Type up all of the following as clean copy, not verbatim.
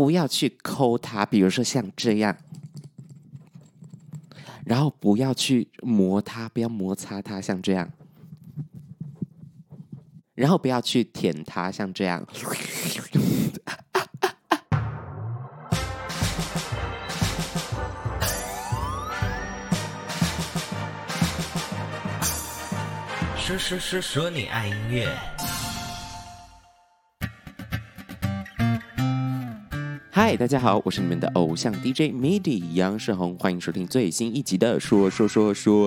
不要去抠它，比如说像这样，然后不要去磨它，不要摩擦它，像这样，然后不要去舔它，像这样。说你爱音乐。嗨，大家好，我是你们的偶像 DJ Midi 杨世宏，欢迎收听最新一集的说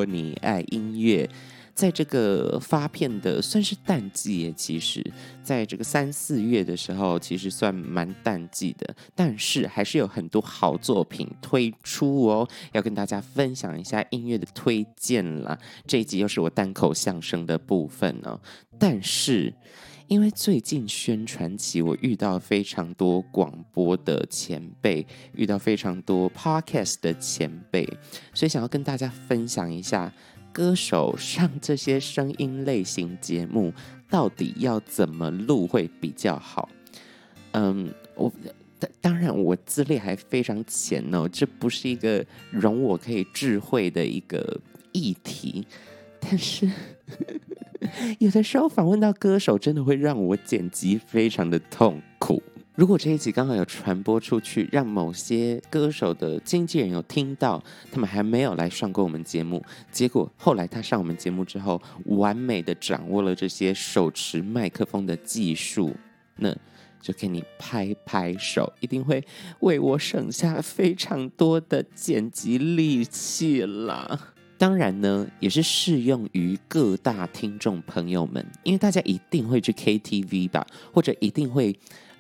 你爱音乐。在这个发片的算是淡季，其实在这个3、4月的时候其实算蛮淡季的，但是还是有很多好作品推出哦，要跟大家分享一下音乐的推荐啦。这一集又是我单口相声的部分哦，但是因为最近宣传期，我遇到非常多广播的前辈，遇到非常多 podcast 的前辈，所以想要跟大家分享一下歌手上这些声音类型节目到底要怎么录会比较好。当然我资历还非常浅哦，这不是一个容我可以智慧的一个议题，但是有的时候访问到歌手真的会让我剪辑非常的痛苦。如果这一集刚好有传播出去，让某些歌手的经纪人有听到，他们还没有来上过我们节目，结果后来他上我们节目之后，完美的掌握了这些手持麦克风的技术，那就给你拍手，一定会为我省下非常多的剪辑力气啦。当然呢，也是适用于各大听众朋友们，因为大家一定会去 KTV 吧，或者一定会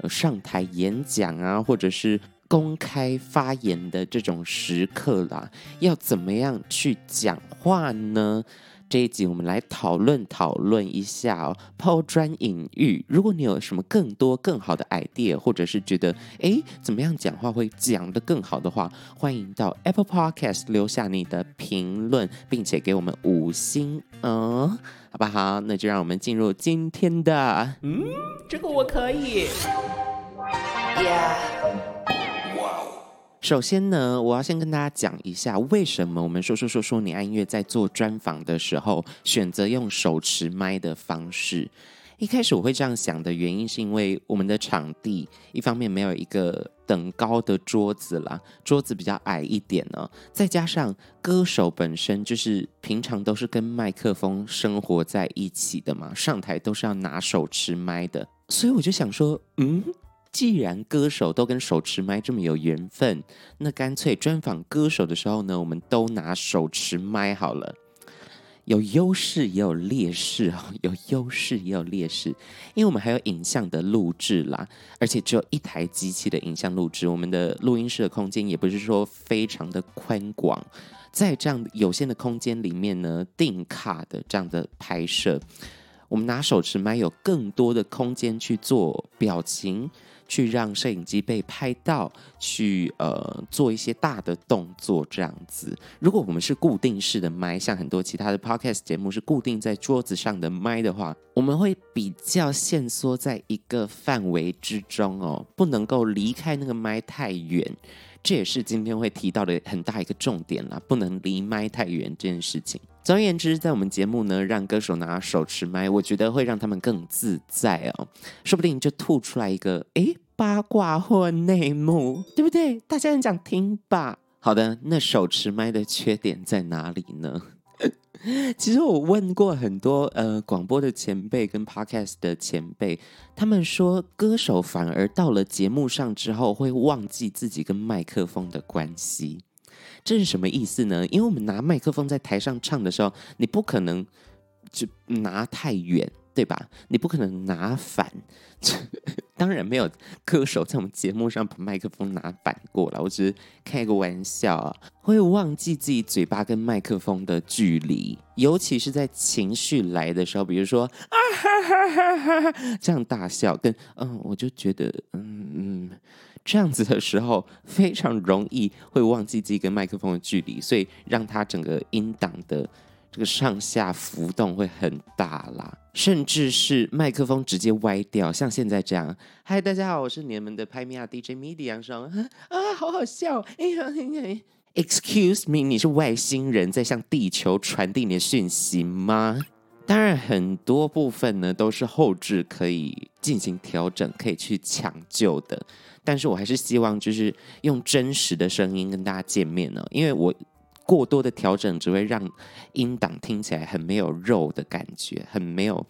上台演讲啊，或者是公开发言的这种时刻啦。要怎么样去讲话呢？这一集我们来讨论一下哦，抛砖引玉。如果你有什么更多更好的 idea， 或者是觉得怎么样讲话会讲得更好的话，欢迎到 Apple Podcast 留下你的评论，并且给我们5星哦，好不好？那就让我们进入今天的这个我可以 Yeah。首先呢，我要先跟大家讲一下，为什么我们说你爱音乐在做专访的时候选择用手持麦的方式。一开始我会这样想的原因，是因为我们的场地一方面没有一个等高的桌子啦，桌子比较矮一点哦，再加上歌手本身就是平常都是跟麦克风生活在一起的嘛，上台都是要拿手持麦的，所以我就想说，既然歌手都跟手持麦这么有缘分，那干脆专访歌手的时候呢，我们都拿手持麦好了。有优势也有劣势哦，因为我们还有影像的录制啦，而且只有一台机器的影像录制，我们的录音室的空间也不是说非常的宽广，在这样有限的空间里面呢，定卡的这样的拍摄，我们拿手持麦有更多的空间去做表情，去让摄影机被拍到，去做一些大的动作这样子。如果我们是固定式的麦，像很多其他的 podcast 节目是固定在桌子上的麦的话，我们会比较限缩在一个范围之中哦，不能够离开那个麦太远。这也是今天会提到的很大一个重点啦，不能离麦太远这件事情。总而言之，在我们节目呢，让歌手拿手持麦，我觉得会让他们更自在哦，说不定就吐出来一个八卦或内幕，对不对？大家很想听吧？好的，那手持麦的缺点在哪里呢？其实我问过很多广播的前辈跟 podcast 的前辈，他们说歌手反而到了节目上之后会忘记自己跟麦克风的关系。这是什么意思呢？因为我们拿麦克风在台上唱的时候，你不可能就拿太远，对吧？你不可能拿反。当然没有歌手在我们节目上把麦克风拿反过来，我只是开个玩笑啊。会忘记自己嘴巴跟麦克风的距离，尤其是在情绪来的时候，比如说啊哈哈哈这样大笑，跟我就觉得这样子的时候非常容易会忘记自己跟麦克风的距离，所以让它整个音档的这个上下浮动会很大啦。甚至是麦克风直接歪掉，像现在这样。嗨，大家好，我是你们的拍米亚 DJ Midi 杨爽啊，好好笑！Excuse me， 你是外星人在向地球传递你的讯息吗？当然，很多部分呢都是后置可以进行调整，可以去抢救的。但是我还是希望就是用真实的声音跟大家见面哦，因为我过多的调整只会让音档听起来很没有肉的感觉，很没有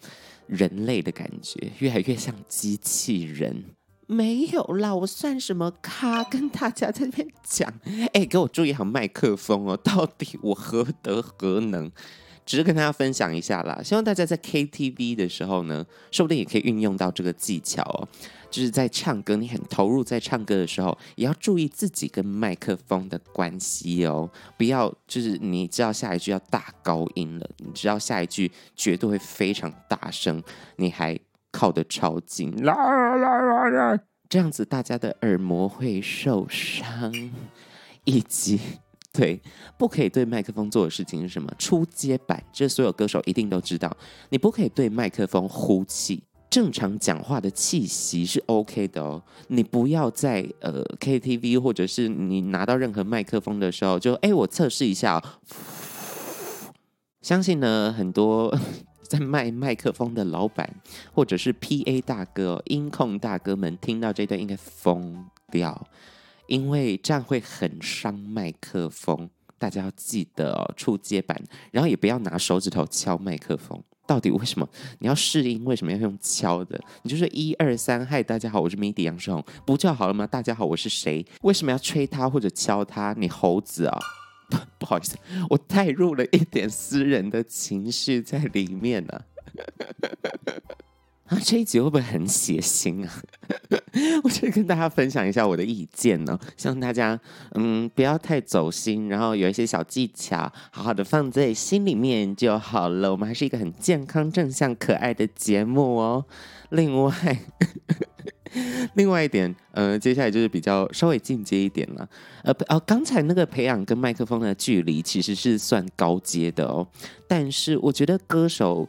人类的感觉，越来越像机器人。没有啦，我算什么咖？跟大家在那边讲，给我注意好麦克风哦！到底我何德何能？只是跟大家分享一下啦，希望大家在 KTV 的时候呢，说不定也可以运用到这个技巧哦。就是在唱歌，你很投入在唱歌的时候，也要注意自己跟麦克风的关系哦，不要就是你知道下一句要大高音了，你知道下一句绝对会非常大声，你还靠得超近，这样子大家的耳膜会受伤，以及对，不可以对麦克风做的事情是什么？出街版，这所有歌手一定都知道，你不可以对麦克风呼气。正常讲话的气息是 OK 的哦，你不要在KTV 或者是你拿到任何麦克风的时候就我测试一下哦。相信呢，很多在卖麦克风的老板或者是 PA 大哥、音控大哥们听到这段应该疯掉，因为这样会很伤麦克风，大家要记得哦，触接板，然后也不要拿手指头敲麦克风。到底为什么你要试音？为什么要用敲的？你就是1、2、3，嗨，大家好，我是 Midi 杨世宏，不就好了吗？大家好，我是谁？为什么要吹他或者敲他？你猴子啊！不好意思，我带入了一点私人的情绪在里面啊。啊，这一集会不会很血腥啊？我就跟大家分享一下我的意见哦，希望大家不要太走心，然后有一些小技巧，好好的放在心里面就好了。我们还是一个很健康、正向、可爱的节目哦。另外一点，接下来就是比较稍微进阶一点了。刚才那个培养跟麦克风的距离其实是算高阶的哦，但是我觉得歌手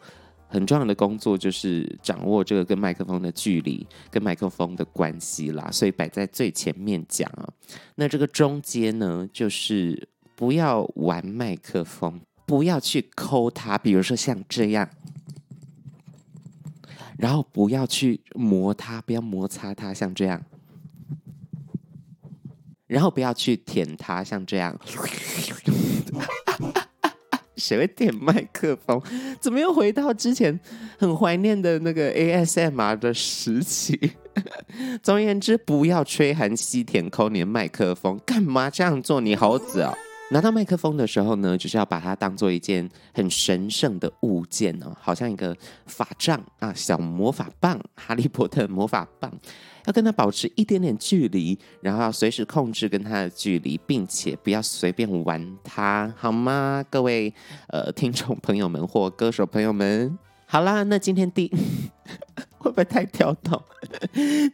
很重要的工作就是掌握这个跟麦克风的距离跟麦克风的关系啦，所以摆在最前面讲啊。那这个中间呢，就是不要玩麦克风，不要去抠它，比如说像这样，然后不要去磨它，不要摩擦它，像这样，然后不要去舔它，像这样。谁会点麦克风？怎么又回到之前很怀念的那个 ASMR 的时期？总而言之，不要吹寒吸舔抠你的麦克风，干嘛这样做？你猴子哦！拿到麦克风的时候呢，就是要把它当做一件很神圣的物件哦，好像一个法杖啊，小魔法棒，哈利波特魔法棒，要跟它保持一点点距离，然后要随时控制跟它的距离，并且不要随便玩它，好吗？各位听众朋友们或歌手朋友们，好啦，那今天会不会太跳动？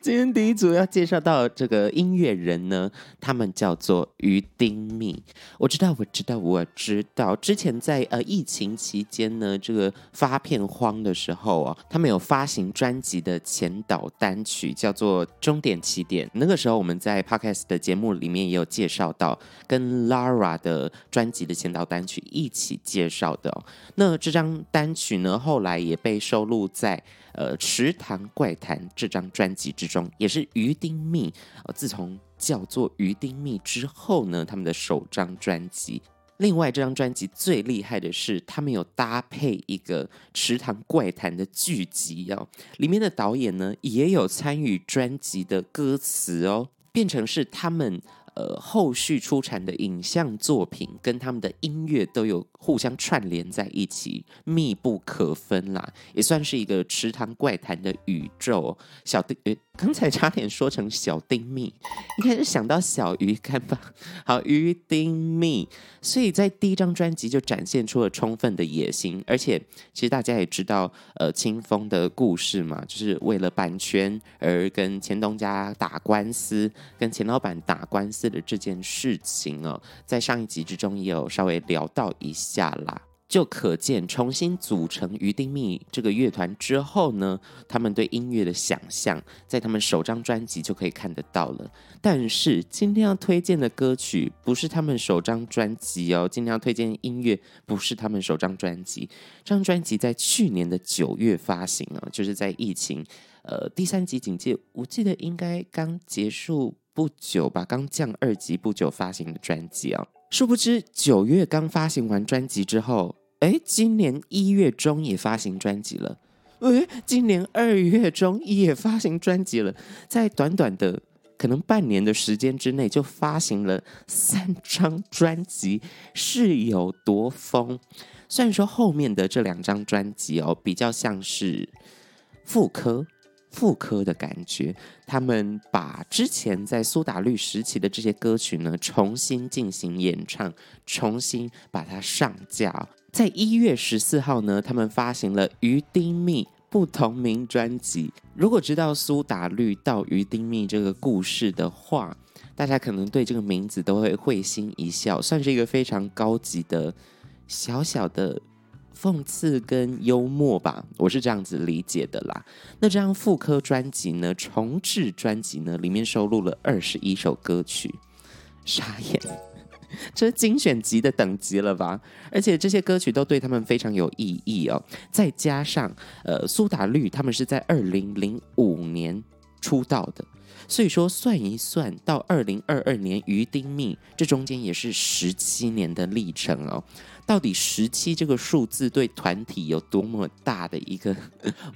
今天第一组要介绍到这个音乐人呢，他们叫做于丁密。我知道。之前在疫情期间呢，这个发片荒的时候啊，他们有发行专辑的前导单曲叫做《终点起点》。那个时候我们在 Podcast 的节目里面也有介绍到，跟 Lara 的专辑的前导单曲一起介绍的哦。那这张单曲呢，后来也被收录在池塘怪谈这张专辑之中，也是于丁密自从叫做于丁密之后呢，他们的首张专辑。另外这张专辑最厉害的是他们有搭配一个池塘怪谈的剧集哦，里面的导演呢也有参与专辑的歌词哦，变成是他们后续出产的影像作品跟他们的音乐都有互相串联在一起，密不可分啦，也算是一个池塘怪谈的宇宙。刚才差点说成小丁密，应该是想到小鱼干吧。好，于丁密，所以在第一张专辑就展现出了充分的野心，而且其实大家也知道，清风的故事嘛，就是为了版权而跟前东家打官司，跟钱老板打官司的这件事情哦，在上一集之中也有稍微聊到一下啦。就可见重新组成于丁蜜这个乐团之后呢，他们对音乐的想象在他们首张专辑就可以看得到了。但是今天要推荐的歌曲不是他们首张专辑哦，今天要推荐音乐不是他们首张专辑，这张专辑在去年的9月发行哦，就是在疫情第三级警戒，我记得应该刚结束不久吧，刚降2级不久发行的专辑哦。殊不知9月刚发行完专辑之后，今年1月中也发行专辑了，今年2月中也发行专辑了，在短短的可能半年的时间之内就发行了3张专辑，是有多疯。虽然说后面的这2张专辑哦，比较像是复刻的感觉，他们把之前在苏打绿时期的这些歌曲呢重新进行演唱，重新把它上架哦。在1月14号呢，他们发行了于丁蜜不同名专辑。如果知道苏打绿到于丁蜜这个故事的话，大家可能对这个名字都会会心一笑，算是一个非常高级的小小的讽刺跟幽默吧，我是这样子理解的啦。那这张复刻专辑呢，重制专辑呢，里面收录了21首歌曲，傻眼，这是精选集的等级了吧？而且这些歌曲都对他们非常有意义哦。再加上苏打绿他们是在2005年出道的，所以说算一算到2022年于丁蜜，这中间也是17年的历程哦。到底17这个数字对团体有多么大的一个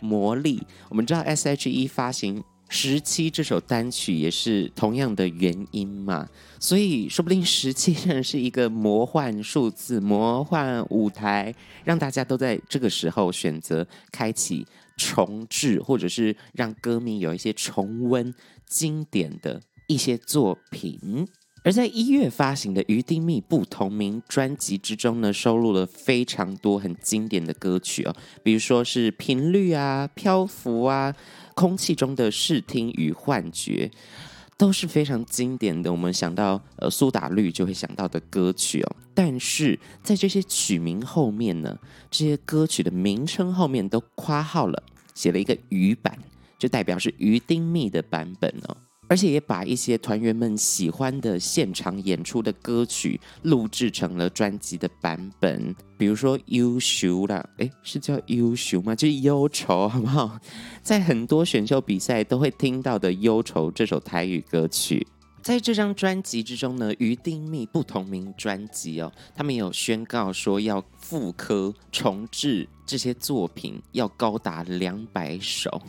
魔力？我们知道 S.H.E 发行17这首单曲也是同样的原因嘛，所以说不定17真的是一个魔幻数字，魔幻舞台，让大家都在这个时候选择开启重制，或者是让歌迷有一些重温经典的一些作品。而在1月发行的于丁蜜不同名专辑之中呢，收录了非常多很经典的歌曲哦，比如说是频率啊、漂浮啊、空气中的视听与幻觉，都是非常经典的，我们想到苏打绿就会想到的歌曲哦。但是在这些曲名后面呢，这些歌曲的名称后面都括号了，写了一个于版，就代表是于丁蜜的版本哦。而且也把一些团员们喜欢的现场演出的歌曲录制成了专辑的版本，比如说忧愁啦，是叫忧愁吗？就是忧愁，好不好？在很多选秀比赛都会听到的忧愁这首台语歌曲。在这张专辑之中呢，于丁蜜不同名专辑哦，他们有宣告说要复刻重制这些作品，要高达200首。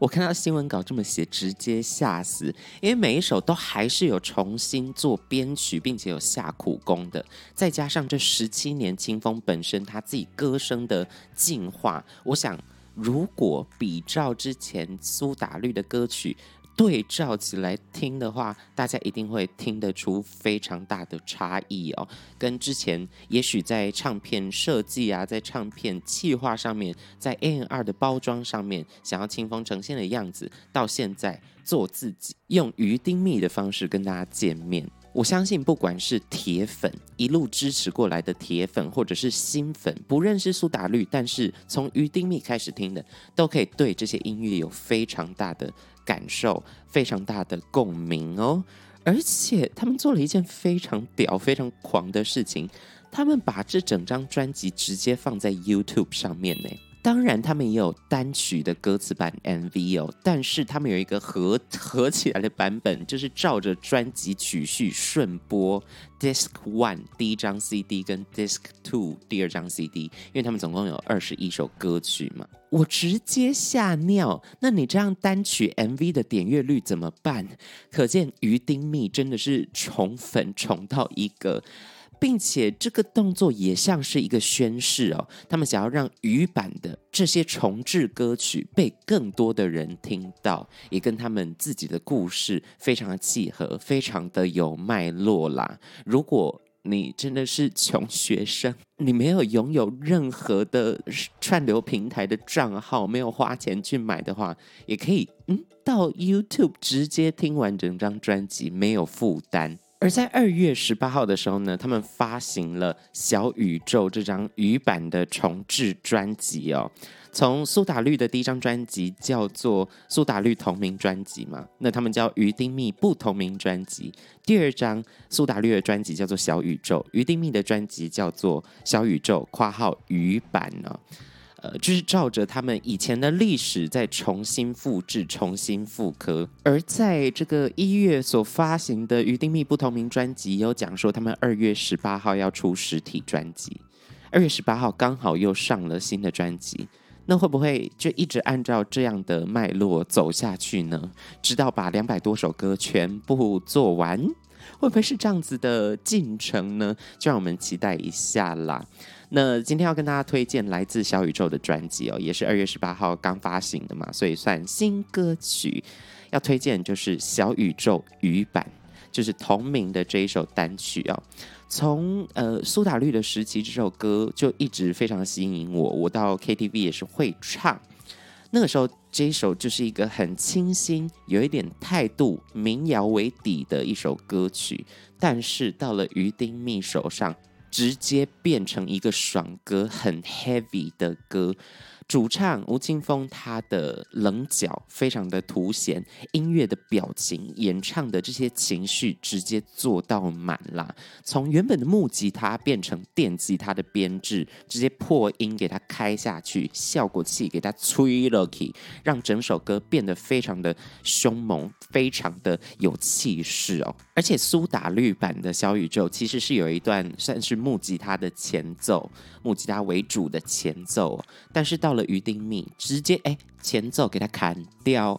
我看到新闻稿这么写，直接吓死，因为每一首都还是有重新做编曲，并且有下苦功的，再加上这17年青峰本身他自己歌声的进化，我想如果比照之前苏打绿的歌曲对照起来听的话，大家一定会听得出非常大的差异哦。跟之前也许在唱片设计啊，在唱片企划上面，在 A&R 的包装上面想要青峰呈现的样子，到现在做自己，用于丁蜜的方式跟大家见面。我相信不管是铁粉一路支持过来的铁粉，或者是新粉不认识苏打绿但是从于丁蜜开始听的，都可以对这些音乐有非常大的感受，非常大的共鸣哦。而且他们做了一件非常屌非常狂的事情，他们把这整张专辑直接放在 YouTube 上面呢。当然他们也有单曲的歌词版 MV 哦，但是他们有一个 合起来的版本，就是照着专辑曲序顺播 Disc 1 第一张 CD 跟 Disc 2 第二张 CD， 因为他们总共有21首歌曲嘛。我直接吓尿，那你这样单曲 MV 的点阅率怎么办？可见于丁蜜真的是宠粉宠到一个，并且这个动作也像是一个宣示哦，他们想要让于版的这些重制歌曲被更多的人听到，也跟他们自己的故事非常的契合，非常的有脉络啦。如果你真的是穷学生，你没有拥有任何的串流平台的账号，没有花钱去买的话，也可以到 YouTube 直接听完整张专辑，没有负担。而在2月18号的时候呢，他们发行了《小宇宙》这张语版的重制专辑哦。从苏打绿的第一张专辑叫做苏打绿同名专辑嘛，那他们叫于丁密不同名专辑。第二张苏打绿的专辑叫做《小宇宙》，于丁密的专辑叫做《小宇宙》（语版）哦。就是照着他们以前的历史在重新复制、重新复刻。而在这个1月所发行的于丁密不同名专辑有讲说他们2月18号要出实体专辑，2月18号刚好又上了新的专辑，那会不会就一直按照这样的脉络走下去呢？直到把200多首歌全部做完，会不会是这样子的进程呢？就让我们期待一下啦。那今天要跟大家推荐来自小宇宙的专辑哦，也是2月18号刚发行的嘛，所以算新歌曲。要推荐就是小宇宙语版，就是同名的这一首单曲哦。从苏打绿的时期，这首歌就一直非常吸引我，我到 KTV 也是会唱。那个时候这一首就是一个很清新，有一点态度，民谣为底的一首歌曲，但是到了于丁密手上直接变成一个爽歌，很 heavy 的歌。主唱吴青峰他的棱角非常的凸显，音乐的表情，演唱的这些情绪直接做到满啦。从原本的木吉他变成电吉他的编制，直接破音给他开下去，效果器给他吹了起，让整首歌变得非常的凶猛，非常的有气势哦。而且苏打绿版的小宇宙其实是有一段算是木吉他的前奏，木吉他为主的前奏哦，但是到了于丁密直接前奏给他砍掉，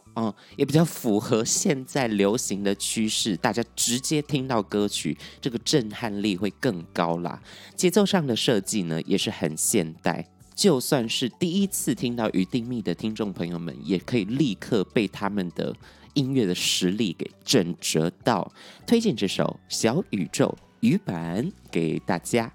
也比较符合现在流行的趋势，大家直接听到歌曲这个震撼力会更高啦。节奏上的设计呢也是很现代，就算是第一次听到于丁密的听众朋友们也可以立刻被他们的音乐的实力给震折到。推荐这首小宇宙语版给大家。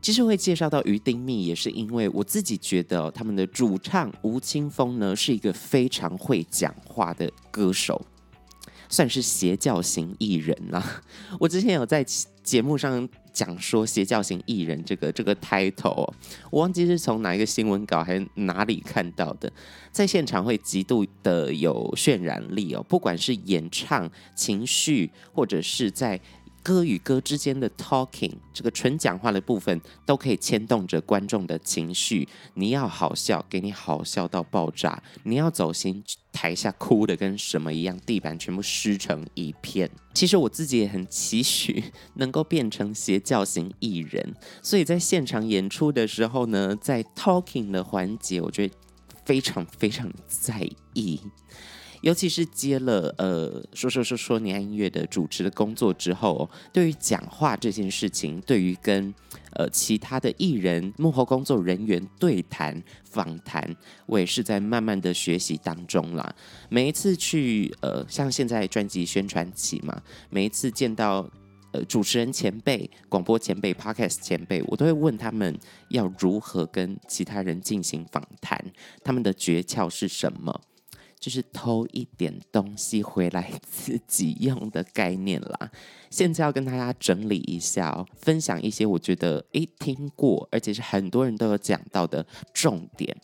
其实会介绍到于丁密，也是因为我自己觉得他们的主唱吴青峰呢是一个非常会讲话的歌手，算是邪教型艺人啦。我之前有在节目上讲说邪教型艺人这个 title， 我忘记是从哪一个新闻稿还是哪里看到的，在现场会极度的有渲染力哦，不管是演唱情绪，或者是在歌与歌之间的 talking， 这个纯讲话的部分都可以牵动着观众的情绪。你要好笑，给你好笑到爆炸；你要走心，台下哭的跟什么一样，地板全部湿成一片。其实我自己也很期许能够变成邪教型艺人，所以在现场演出的时候呢，在 talking 的环节，我觉得非常非常在意。尤其是接了说你爱音乐的主持的工作之后，对于讲话这件事情，对于跟其他的艺人、幕后工作人员对谈、访谈，我也是在慢慢的学习当中啦。每一次去像现在专辑宣传期嘛，每一次见到主持人前辈、广播前辈、podcast 前辈，我都会问他们要如何跟其他人进行访谈，他们的诀窍是什么。就是偷一点东西回来自己用的概念啦。现在要跟大家整理一下，分享一些我觉得听过而且是很多人都有讲到的重点，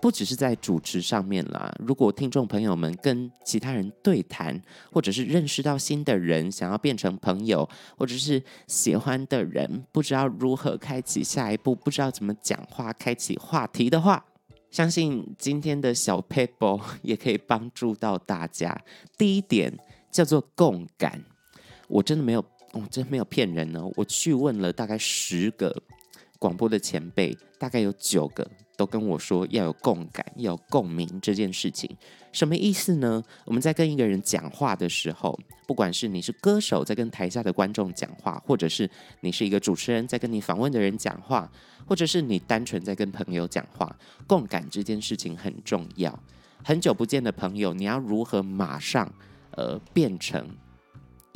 不只是在主持上面啦。如果听众朋友们跟其他人对谈，或者是认识到新的人，想要变成朋友，或者是喜欢的人，不知道如何开启下一步，不知道怎么讲话开启话题的话，相信今天的小 paper 也可以帮助到大家。第一点叫做共感，我真的没有骗人哦。我去问了大概10个广播的前辈，大概有9个都跟我说要有共感，要有共鸣这件事情。什么意思呢？我们在跟一个人讲话的时候，不管是你是歌手在跟台下的观众讲话，或者是你是一个主持人在跟你访问的人讲话，或者是你单纯在跟朋友讲话，共感这件事情很重要。很久不见的朋友，你要如何马上变成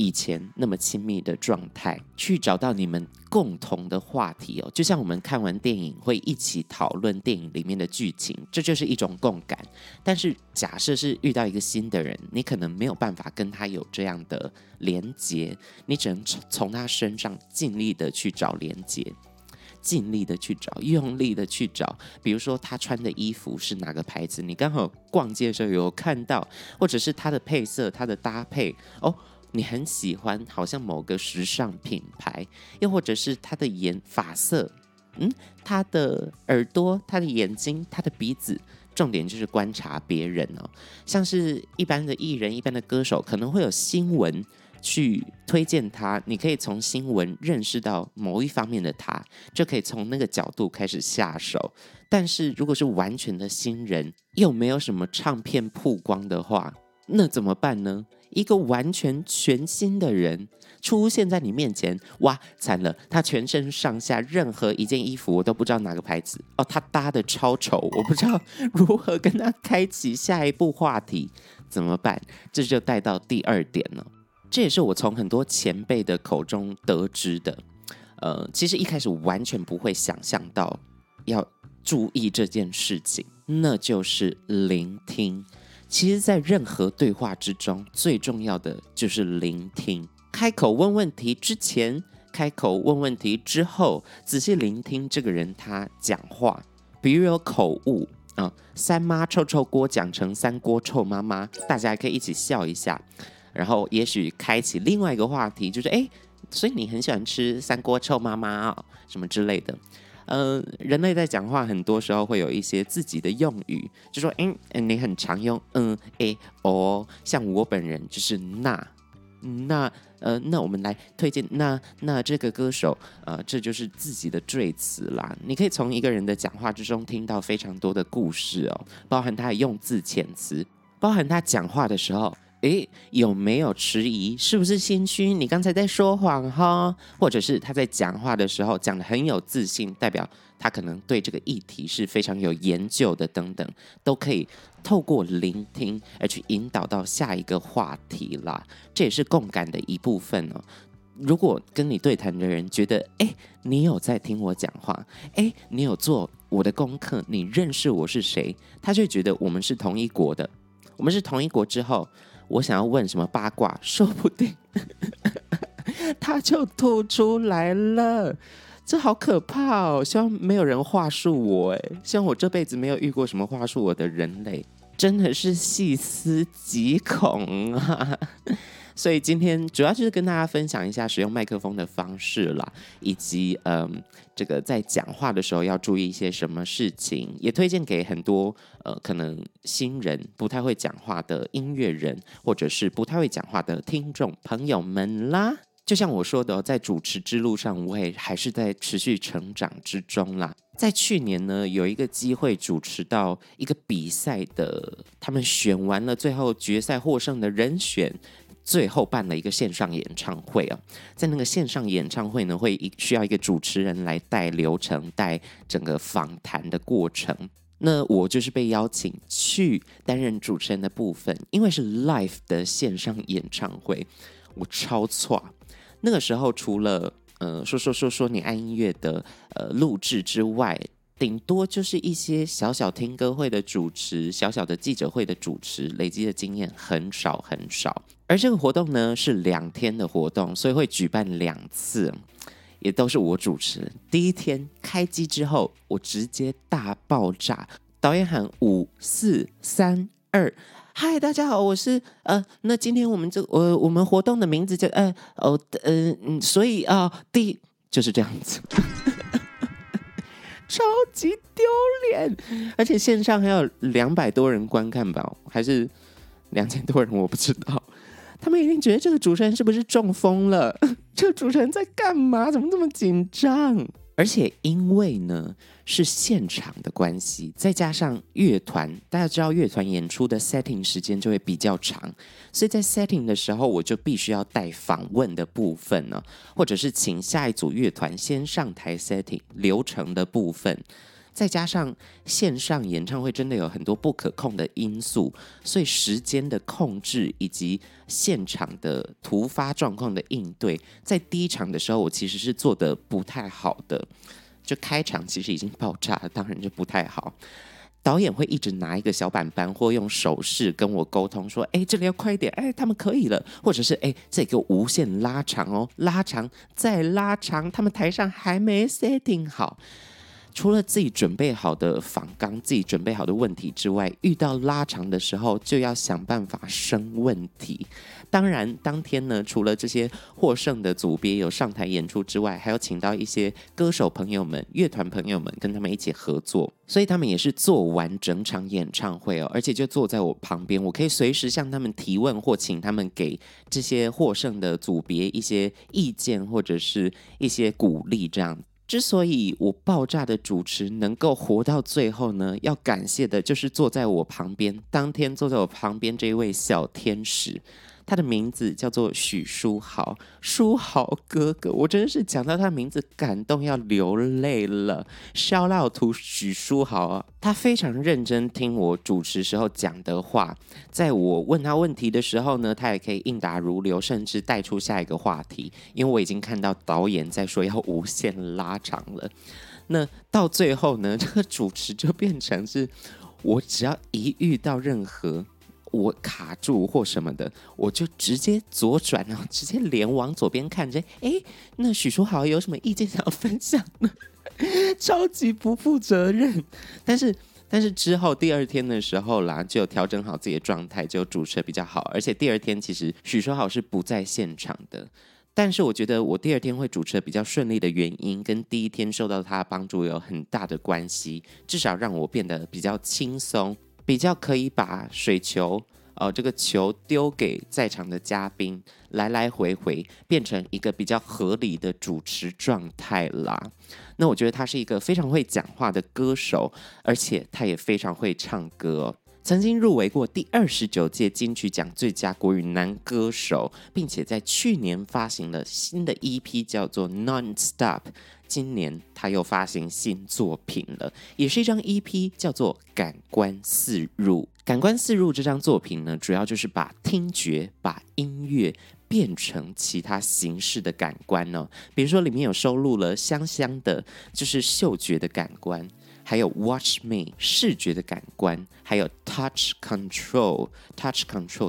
以前那么亲密的状态，去找到你们共同的话题哦。就像我们看完电影会一起讨论电影里面的剧情，这就是一种共感。但是假设是遇到一个新的人，你可能没有办法跟他有这样的连结，你只能从他身上尽力的去找连结，尽力的去找，用力的去找。比如说他穿的衣服是哪个牌子，你刚好逛街的时候有看到，或者是他的配色，他的搭配哦，你很喜欢，好像某个时尚品牌。又或者是他的发色，他的耳朵，他的眼睛，他的鼻子。重点就是观察别人哦，像是一般的艺人、一般的歌手，可能会有新闻去推荐他，你可以从新闻认识到某一方面的他，就可以从那个角度开始下手。但是如果是完全的新人，又没有什么唱片曝光的话，那怎么办呢？一个完全全新的人出现在你面前，哇，惨了！他全身上下任何一件衣服我都不知道哪个牌子哦，他搭的超丑，我不知道如何跟他开启下一步话题，怎么办？这就带到第二点了，这也是我从很多前辈的口中得知的。其实一开始完全不会想象到要注意这件事情，那就是聆听。其实在任何对话之中，最重要的就是聆听。开口问问题之前，开口问问题之后，仔细聆听这个人他讲话。比如有口误，三妈臭臭锅讲成三锅臭妈妈，大家可以一起笑一下，然后也许开启另外一个话题，就是所以你很喜欢吃三锅臭妈妈哦，什么之类的。人类在讲话很多时候会有一些自己的用语，就说你很常用哦，像我本人就是那我们来推荐那这个歌手这就是自己的赘词啦。你可以从一个人的讲话之中听到非常多的故事哦，包含他的用字遣词，包含他讲话的时候有没有迟疑，是不是心虚，你刚才在说谎哈？或者是他在讲话的时候讲得很有自信，代表他可能对这个议题是非常有研究的等等，都可以透过聆听而去引导到下一个话题啦。这也是共感的一部分哦。如果跟你对谈的人觉得你有在听我讲话，你有做我的功课，你认识我是谁，他就觉得我们是同一国的。我们是同一国之后，我想要问什么八卦，说不定他就吐出来了，这好可怕哦！希望没有人话术我，希望我这辈子没有遇过什么话术我的人类，真的是细思极恐啊！所以今天主要就是跟大家分享一下使用麦克风的方式啦，以及这个在讲话的时候要注意一些什么事情，也推荐给很多可能新人不太会讲话的音乐人，或者是不太会讲话的听众朋友们啦。就像我说的，在主持之路上，我也还是在持续成长之中啦。在去年呢，有一个机会主持到一个比赛的，他们选完了最后决赛获胜的人选。最后办了一个线上演唱会，在那个线上演唱会呢，会需要一个主持人来带流程，带整个访谈的过程。那我就是被邀请去担任主持人的部分，因为是 live 的线上演唱会，我超挫。那个时候除了说你爱音乐的录制之外，顶多就是一些小小听歌会的主持，小小的记者会的主持，累积的经验很少很少。而这个活动呢是2天的活动，所以会举办2次，也都是我主持。第一天开机之后，我直接大爆炸，导演喊5、4、3、2，嗨，大家好，我是那今天我们活动的名字叫所以第就是这样子。超级丢脸，而且线上还有200多人观看吧，还是2000多人，我不知道。他们一定觉得这个主持人是不是中风了？这个主持人在干嘛？怎么这么紧张？而且因为呢是现场的关系，再加上乐团，大家知道乐团演出的 setting 时间就会比较长，所以在 setting 的时候我就必须要带访问的部分，或者是请下一组乐团先上台 setting 流程的部分。再加上线上演唱会真的有很多不可控的因素，所以时间的控制以及现场的突发状况的应对，在第一场的时候我其实是做得不太好的，就开场其实已经爆炸了，当然就不太好。导演会一直拿一个小板板或用手势跟我沟通说，哎，这里要快一点，哎，他们可以了，或者是哎，这里给我无限拉长哦，拉长再拉长，他们台上还没 setting 好。除了自己准备好的访纲、自己准备好的问题之外，遇到拉长的时候就要想办法生问题。当然当天呢，除了这些获胜的组别有上台演出之外，还有请到一些歌手朋友们、乐团朋友们跟他们一起合作，所以他们也是做完整场演唱会哦，而且就坐在我旁边，我可以随时向他们提问或请他们给这些获胜的组别一些意见或者是一些鼓励这样。之所以我爆炸的主持能够活到最后呢，要感谢的就是坐在我旁边，当天坐在我旁边这一位小天使，他的名字叫做许书豪，书豪哥哥，我真的是讲到他的名字感动要流泪了。Shout out to 许书豪啊，他非常认真听我主持时候讲的话，在我问他问题的时候呢，他也可以应答如流，甚至带出下一个话题。因为我已经看到导演在说要无限拉长了，那到最后呢，这个主持就变成是我只要一遇到任何我卡住或什么的，我就直接左转，然后直接连往左边看着，哎，那许书豪有什么意见想要分享呢？超级不负责任。但是之后第二天的时候啦，就有调整好自己的状态，就主持得比较好。而且第二天其实许书豪是不在现场的，但是我觉得我第二天会主持得比较顺利的原因，跟第一天受到他的帮助有很大的关系，至少让我变得比较轻松。比较可以把水球这个球丢给在场的嘉宾，来来回回变成一个比较合理的主持状态啦。那我觉得他是一个非常会讲话的歌手，而且他也非常会唱歌哦，曾经入围过第29届金曲奖最佳国语男歌手，并且在去年发行了新的 EP 叫做 Nonstop， 今年他又发行新作品了，也是一张 EP 叫做感官四入。感官四入这张作品呢，主要就是把听觉、把音乐变成其他形式的感官哦，比如说里面有收录了香香的就是嗅觉的感官，还有 Watch Me 视觉的感官，还有 Touch Control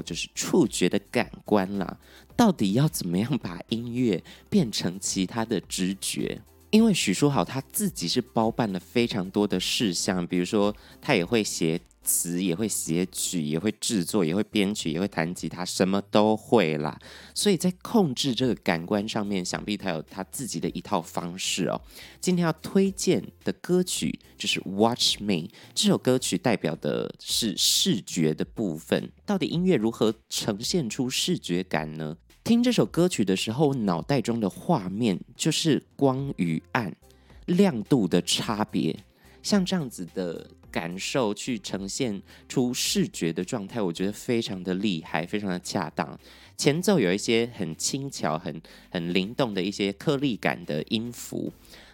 就是触觉的感官啦。到底要怎么样把音乐变成其他的知觉？因为许书豪他自己是包办了非常多的事项，比如说他也会写词，也会写曲，也会制作，也会编曲，也会弹吉他，什么都会啦。所以在控制这个感官上面，想必他有他自己的一套方式哦。今天要推荐的歌曲就是《Watch Me》，这首歌曲代表的是视觉的部分。到底音乐如何呈现出视觉感呢？听这首歌曲的时候，脑袋中的画面就是光与暗、亮度的差别，像这样子的感受去呈现出视觉的状态，我觉得非常的厉害，非常的恰当。前奏有一些很轻巧、很灵动的一些颗粒感的音符，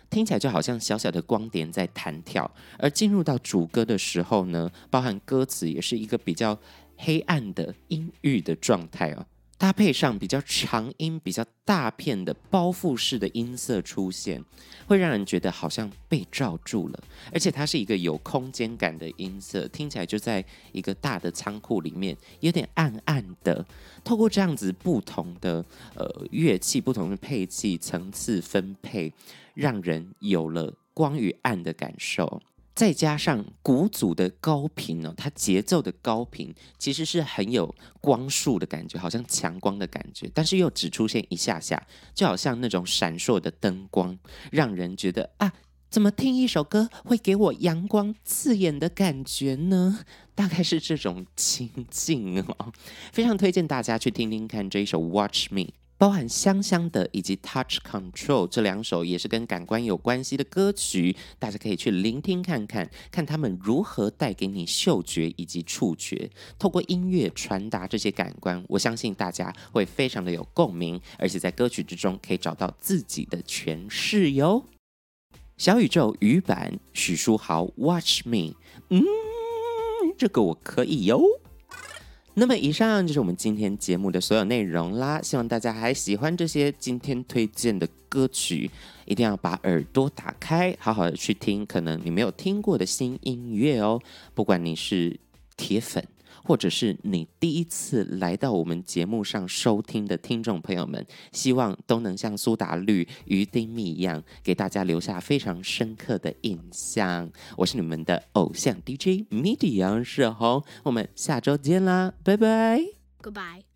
听起来就好像小小的光点在弹跳。而进入到主歌的时候呢，包含歌词也是一个比较黑暗的阴郁的状态哦，搭配上比较长音、比较大片的包覆式的音色出现，会让人觉得好像被罩住了。而且它是一个有空间感的音色，听起来就在一个大的仓库里面，有点暗暗的。透过这样子不同的乐器、不同的配器层次分配，让人有了光与暗的感受。再加上鼓组的高频哦，它节奏的高频其实是很有光束的感觉，好像强光的感觉，但是又只出现一下下，就好像那种闪烁的灯光，让人觉得啊，怎么听一首歌会给我阳光刺眼的感觉呢？大概是这种情境哦，非常推荐大家去听听看这一首 Watch Me。包含香香的以及 Touch Control 这两首也是跟感官有关系的歌曲，大家可以去聆听看看，看他们如何带给你嗅觉以及触觉，透过音乐传达这些感官，我相信大家会非常的有共鸣，而且在歌曲之中可以找到自己的诠释哟。小宇宙语版许书豪 Watch Me， 这个我可以哟。那么以上就是我们今天节目的所有内容啦，希望大家还喜欢这些今天推荐的歌曲，一定要把耳朵打开，好好的去听可能你没有听过的新音乐哦。不管你是铁粉或者是你第一次来到我们节目上收听的听众朋友们，希望都能像苏打绿、于丁蜜一样，给大家留下非常深刻的印象。我是你们的偶像 DJ Midi 杨世宏，我们下周见啦，拜拜 ，Goodbye。